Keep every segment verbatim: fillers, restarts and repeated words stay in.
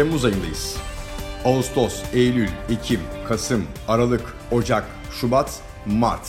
Temmuz ayındayız. Ağustos, Eylül, Ekim, Kasım, Aralık, Ocak, Şubat, Mart.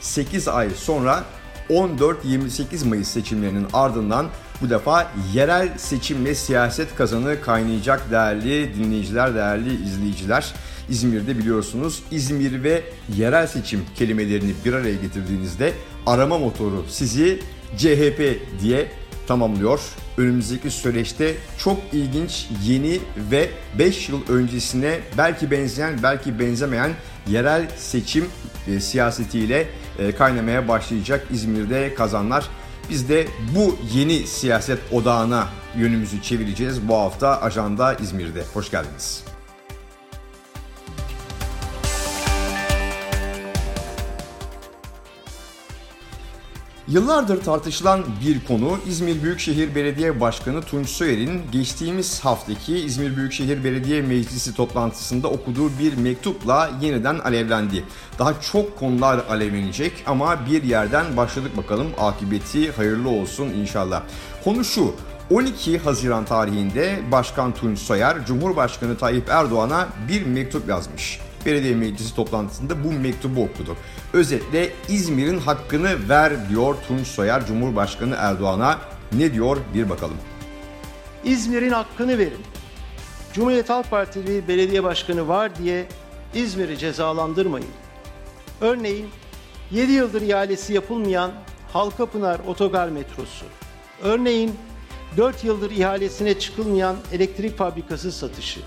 sekiz ay sonra on dört yirmi sekiz Mayıs seçimlerinin ardından bu defa yerel seçimle siyaset kazanı kaynayacak değerli dinleyiciler, değerli izleyiciler. İzmir'de biliyorsunuz İzmir ve yerel seçim kelimelerini bir araya getirdiğinizde arama motoru sizi C H P diye tamamlıyor. Önümüzdeki süreçte çok ilginç, yeni ve beş yıl öncesine belki benzeyen, belki benzemeyen yerel seçim e, siyasetiyle e, kaynamaya başlayacak İzmir'de kazanlar. Biz de bu yeni siyaset odağına yönümüzü çevireceğiz. Bu hafta Ajanda İzmir'de. Hoş geldiniz. Yıllardır tartışılan bir konu İzmir Büyükşehir Belediye Başkanı Tunç Soyer'in geçtiğimiz haftaki İzmir Büyükşehir Belediye Meclisi toplantısında okuduğu bir mektupla yeniden alevlendi. Daha çok konular alevlenecek ama bir yerden başladık bakalım, akıbeti hayırlı olsun inşallah. Konu şu: on iki Haziran tarihinde Başkan Tunç Soyer Cumhurbaşkanı Tayyip Erdoğan'a bir mektup yazmış. Belediye Meclisi toplantısında bu mektubu okudu. Özetle İzmir'in hakkını ver diyor Tunç Soyer Cumhurbaşkanı Erdoğan'a. Ne diyor bir bakalım. İzmir'in hakkını verin. Cumhuriyet Halk Partili belediye başkanı var diye İzmir'i cezalandırmayın. Örneğin yedi yıldır ihalesi yapılmayan Halkapınar Otogar metrosu. Örneğin dört yıldır ihalesine çıkılmayan elektrik fabrikası satışı.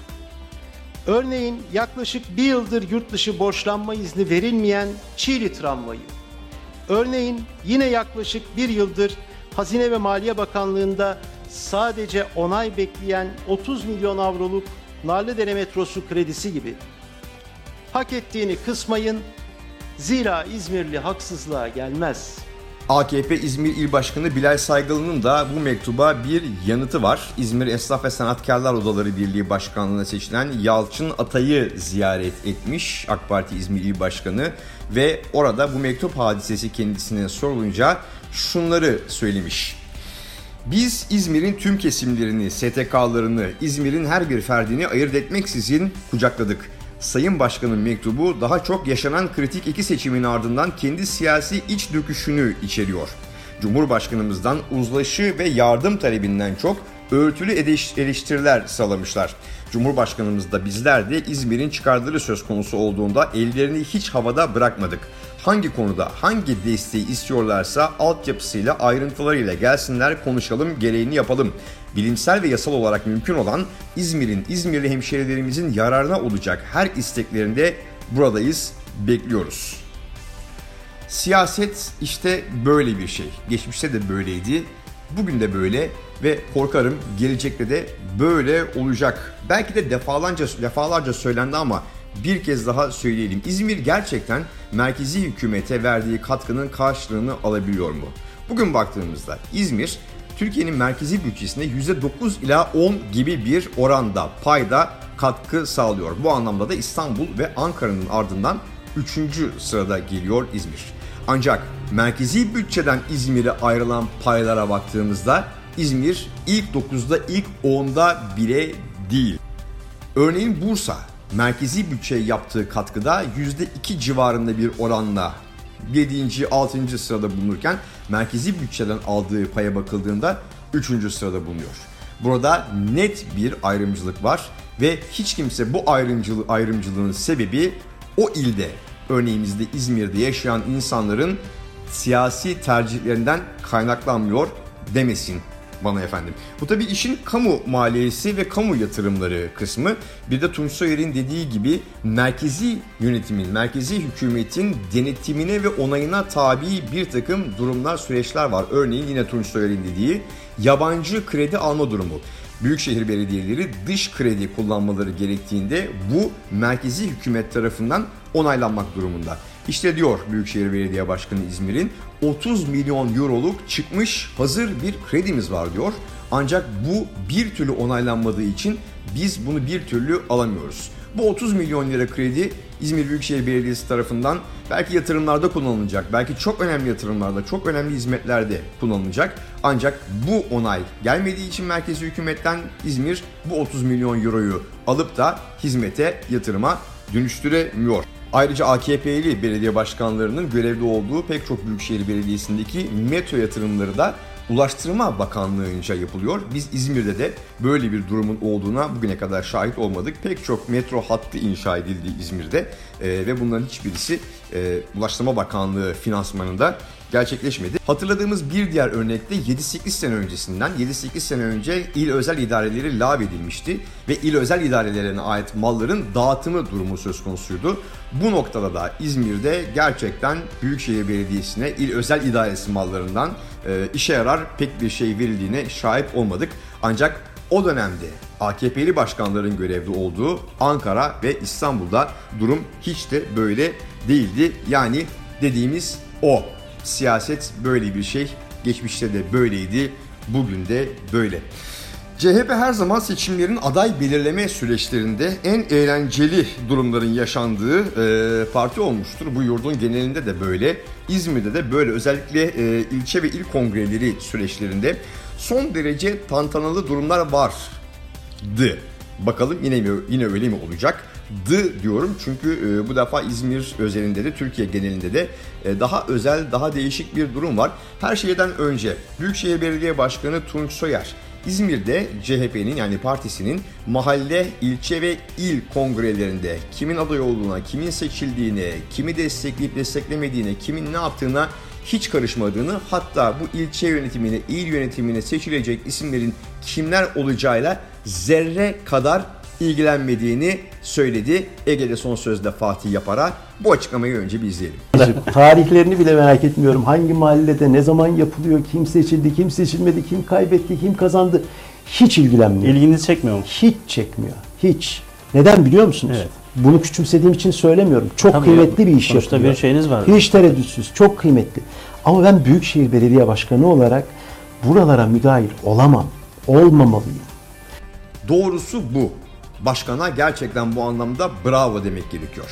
Örneğin yaklaşık bir yıldır yurt dışı borçlanma izni verilmeyen Çiğli tramvayı. Örneğin yine yaklaşık bir yıldır Hazine ve Maliye Bakanlığı'nda sadece onay bekleyen otuz milyon avroluk Narlıdere metrosu kredisi gibi. Hak ettiğini kısmayın, zira İzmirli haksızlığa gelmez. A K P İzmir İl Başkanı Bilal Saygılı'nın da bu mektuba bir yanıtı var. İzmir Esnaf ve Sanatkarlar Odaları Birliği Başkanlığı'na seçilen Yalçın Atay'ı ziyaret etmiş AK Parti İzmir İl Başkanı ve orada bu mektup hadisesi kendisine sorulunca şunları söylemiş. Biz İzmir'in tüm kesimlerini, S T K'larını, İzmir'in her bir ferdini ayırt etmeksizin kucakladık. Sayın Başkan'ın mektubu daha çok yaşanan kritik iki seçimin ardından kendi siyasi iç döküşünü içeriyor. Cumhurbaşkanımızdan uzlaşı ve yardım talebinden çok örtülü eleştiriler salamışlar. Cumhurbaşkanımız da bizler de İzmir'in çıkarları söz konusu olduğunda ellerini hiç havada bırakmadık. Hangi konuda hangi desteği istiyorlarsa altyapısıyla, ayrıntılarıyla gelsinler, konuşalım, gereğini yapalım. Bilimsel ve yasal olarak mümkün olan İzmir'in, İzmirli hemşehrilerimizin yararına olacak her isteklerinde buradayız, bekliyoruz. Siyaset işte böyle bir şey. Geçmişte de böyleydi, bugün de böyle ve korkarım gelecekte de böyle olacak. Belki de defalarca, defalarca söylendi ama bir kez daha söyleyelim. İzmir gerçekten merkezi hükümete verdiği katkının karşılığını alabiliyor mu? Bugün baktığımızda İzmir, Türkiye'nin merkezi bütçesine yüzde dokuz ila on gibi bir oranda payda katkı sağlıyor. Bu anlamda da İstanbul ve Ankara'nın ardından üçüncü sırada geliyor İzmir. Ancak merkezi bütçeden İzmir'e ayrılan paylara baktığımızda İzmir ilk dokuzda, ilk onda bile değil. Örneğin Bursa merkezi bütçeye yaptığı katkıda yüzde iki civarında bir oranla yedinci altıncı sırada bulunurken merkezi bütçeden aldığı paya bakıldığında üçüncü sırada bulunuyor. Burada net bir ayrımcılık var ve hiç kimse bu ayrımcılığı, ayrımcılığın sebebi o ilde, örneğimizde İzmir'de yaşayan insanların siyasi tercihlerinden kaynaklanmıyor demesin bana efendim. Bu tabii işin kamu maliyesi ve kamu yatırımları kısmı. Bir de Tunç Soyer'in dediği gibi merkezi yönetimin, merkezi hükümetin denetimine ve onayına tabi bir takım durumlar, süreçler var. Örneğin yine Tunç Soyer'in dediği yabancı kredi alma durumu. Büyükşehir belediyeleri dış kredi kullanmaları gerektiğinde bu merkezi hükümet tarafından onaylanmak durumunda. İşte diyor Büyükşehir Belediye Başkanı İzmir'in otuz milyon euroluk çıkmış hazır bir kredimiz var diyor. Ancak bu bir türlü onaylanmadığı için Biz bunu bir türlü alamıyoruz. Bu otuz milyon lira kredi İzmir Büyükşehir Belediyesi tarafından belki yatırımlarda kullanılacak, belki çok önemli yatırımlarda, çok önemli hizmetlerde kullanılacak. Ancak bu onay gelmediği için merkezi hükümetten İzmir bu otuz milyon euroyu alıp da hizmete, yatırıma dönüştüremiyor. Ayrıca A K P'li belediye başkanlarının görevli olduğu pek çok Büyükşehir Belediyesi'ndeki metro yatırımları da Ulaştırma Bakanlığı'nca yapılıyor. Biz İzmir'de de böyle bir durumun olduğuna bugüne kadar şahit olmadık. Pek çok metro hattı inşa edildi İzmir'de ee, ve bunların hiçbirisi e, Ulaştırma Bakanlığı finansmanında gerçekleşmedi. Hatırladığımız bir diğer örnekte yedi sekiz sene öncesinden, yedi sekiz sene önce il özel idareleri lağvedilmişti ve il özel idarelerine ait malların dağıtımı durumu söz konusuydu. Bu noktada da İzmir'de gerçekten Büyükşehir Belediyesi'ne il özel idaresi mallarından e, işe yarar pek bir şey verildiğine şahit olmadık. Ancak o dönemde A K P'li başkanların görevli olduğu Ankara ve İstanbul'da durum hiç de böyle değildi. Yani dediğimiz o. Siyaset böyle bir şey. Geçmişte de böyleydi. Bugün de böyle. C H P her zaman seçimlerin aday belirleme süreçlerinde en eğlenceli durumların yaşandığı e, parti olmuştur. Bu yurdun genelinde de böyle. İzmir'de de böyle. Özellikle e, ilçe ve il kongreleri süreçlerinde son derece tantanalı durumlar vardı. Bakalım yine mi, yine öyle mi olacak? D diyorum çünkü bu defa İzmir özelinde de Türkiye genelinde de daha özel, daha değişik bir durum var. Her şeyden önce Büyükşehir Belediye Başkanı Tunç Soyer İzmir'de C H P'nin yani partisinin mahalle, ilçe ve il kongrelerinde kimin aday olduğuna, kimin seçildiğine, kimi destekleyip desteklemediğine, kimin ne yaptığına hiç karışmadığını, hatta bu ilçe yönetimine, il yönetimine seçilecek isimlerin kimler olacağıyla zerre kadar ilgilenmediğini söyledi. Ege'de son sözde Fatih Yapar'a. Bu açıklamayı önce bir izleyelim. Tarihlerini bile merak etmiyorum. Hangi mahallede, ne zaman yapılıyor, kim seçildi, kim seçilmedi, kim kaybetti, kim kazandı. Hiç ilgilenmiyor. İlginizi çekmiyor mu? Hiç çekmiyor. Hiç. Neden biliyor musunuz? Evet. Bunu küçümsediğim için söylemiyorum. Çok Tabii kıymetli ya, bir iş yapıyor. Sonuçta bir şeyiniz var. Hiç tereddütsüz. Çok kıymetli. Ama ben Büyükşehir Belediye Başkanı olarak buralara müdahil olamam. Olmamalıyım. Doğrusu bu. Başkana gerçekten bu anlamda bravo demek gerekiyor.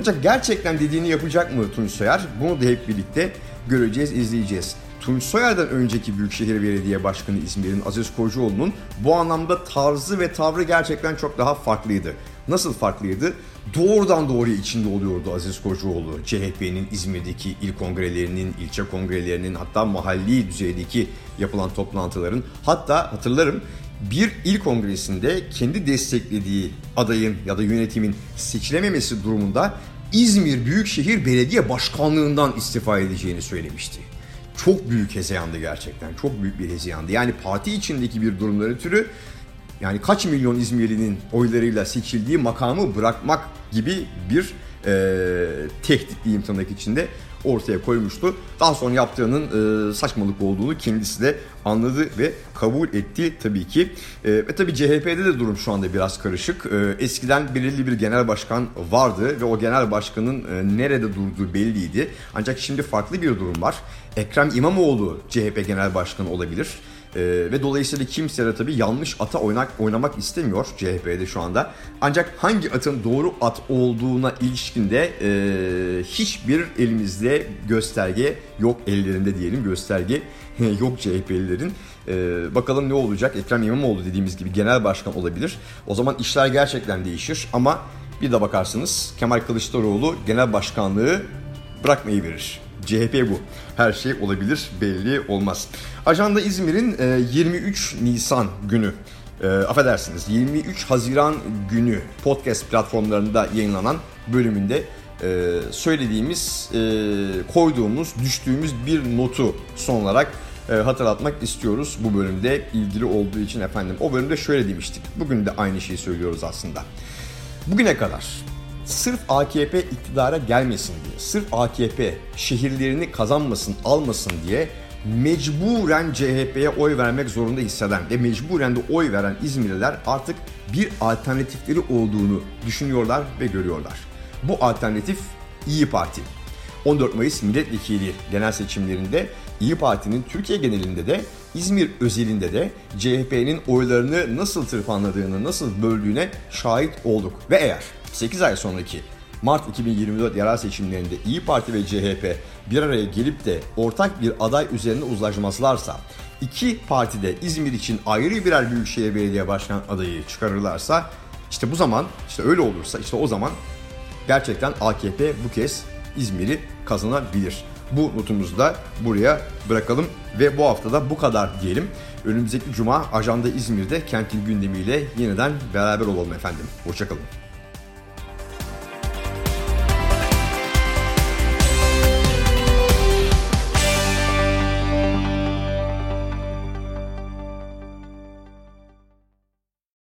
Ancak gerçekten dediğini yapacak mı Tunç Soyer? Bunu da hep birlikte göreceğiz, izleyeceğiz. Tunç Soyer'den önceki Büyükşehir Belediye Başkanı İzmir'in Aziz Kocaoğlu'nun bu anlamda tarzı ve tavrı gerçekten çok daha farklıydı. Nasıl farklıydı? Doğrudan doğruya içinde oluyordu Aziz Kocaoğlu. C H P'nin İzmir'deki il kongrelerinin, ilçe kongrelerinin, hatta mahalli düzeydeki yapılan toplantıların, hatta hatırlarım bir il kongresinde kendi desteklediği adayın ya da yönetimin seçilememesi durumunda İzmir Büyükşehir Belediye Başkanlığından istifa edeceğini söylemişti. Çok büyük hezeyandı gerçekten. Çok büyük bir hezeyandı. Yani parti içindeki bir durumlar ötürü yani kaç milyon İzmirli'nin oylarıyla seçildiği makamı bırakmak gibi bir e, tehdit diyeyim tırnak içinde ortaya koymuştu. Daha sonra yaptığının e, saçmalık olduğunu kendisi de anladı ve kabul etti tabii ki. E, ve tabii C H P'de de durum şu anda biraz karışık. E, eskiden belirli bir genel başkan vardı ve o genel başkanın e, nerede durduğu belliydi. Ancak şimdi farklı bir durum var. Ekrem İmamoğlu C H P Genel Başkanı olabilir. E, ve dolayısıyla kimse de tabii yanlış ata oynak, oynamak istemiyor C H P'de şu anda. Ancak hangi atın doğru at olduğuna ilişkin de e, hiçbir elimizde gösterge yok, ellerinde diyelim gösterge yok C H P'lilerin. Ee, bakalım ne olacak? Ekrem İmamoğlu dediğimiz gibi genel başkan olabilir. O zaman işler gerçekten değişir ama bir de bakarsınız Kemal Kılıçdaroğlu genel başkanlığı bırakmayı verir. C H P bu. Her şey olabilir, belli olmaz. Ajanda İzmir'in yirmi üç Nisan günü, e, affedersiniz yirmi üç Haziran günü podcast platformlarında yayınlanan bölümünde Ee, söylediğimiz, e, koyduğumuz, düştüğümüz bir notu son olarak e, hatırlatmak istiyoruz bu bölümde ilgili olduğu için efendim. O bölümde şöyle demiştik, bugün de aynı şeyi söylüyoruz aslında. Bugüne kadar sırf A K P iktidara gelmesin diye, sırf A K P şehirlerini kazanmasın, almasın diye mecburen C H P'ye oy vermek zorunda hisseden ve mecburen de oy veren İzmirliler artık bir alternatifleri olduğunu düşünüyorlar ve görüyorlar. Bu alternatif İYİ Parti. on dört Mayıs milletvekili genel seçimlerinde İYİ Parti'nin Türkiye genelinde de İzmir özelinde de C H P'nin oylarını nasıl tırpanladığını, nasıl böldüğüne şahit olduk. Ve eğer sekiz ay sonraki Mart iki bin yirmi dört yerel seçimlerinde İYİ Parti ve C H P bir araya gelip de ortak bir aday üzerinde uzlaşmazlarsa, iki parti de İzmir için ayrı birer büyükşehir belediye başkan adayı çıkarırlarsa, işte bu zaman, işte öyle olursa, işte o zaman gerçekten A K P bu kez İzmir'i kazanabilir. Bu notumuzu da buraya bırakalım ve bu hafta da bu kadar diyelim. Önümüzdeki cuma Ajanda İzmir'de kentin gündemiyle yeniden beraber olalım efendim. Hoşçakalın.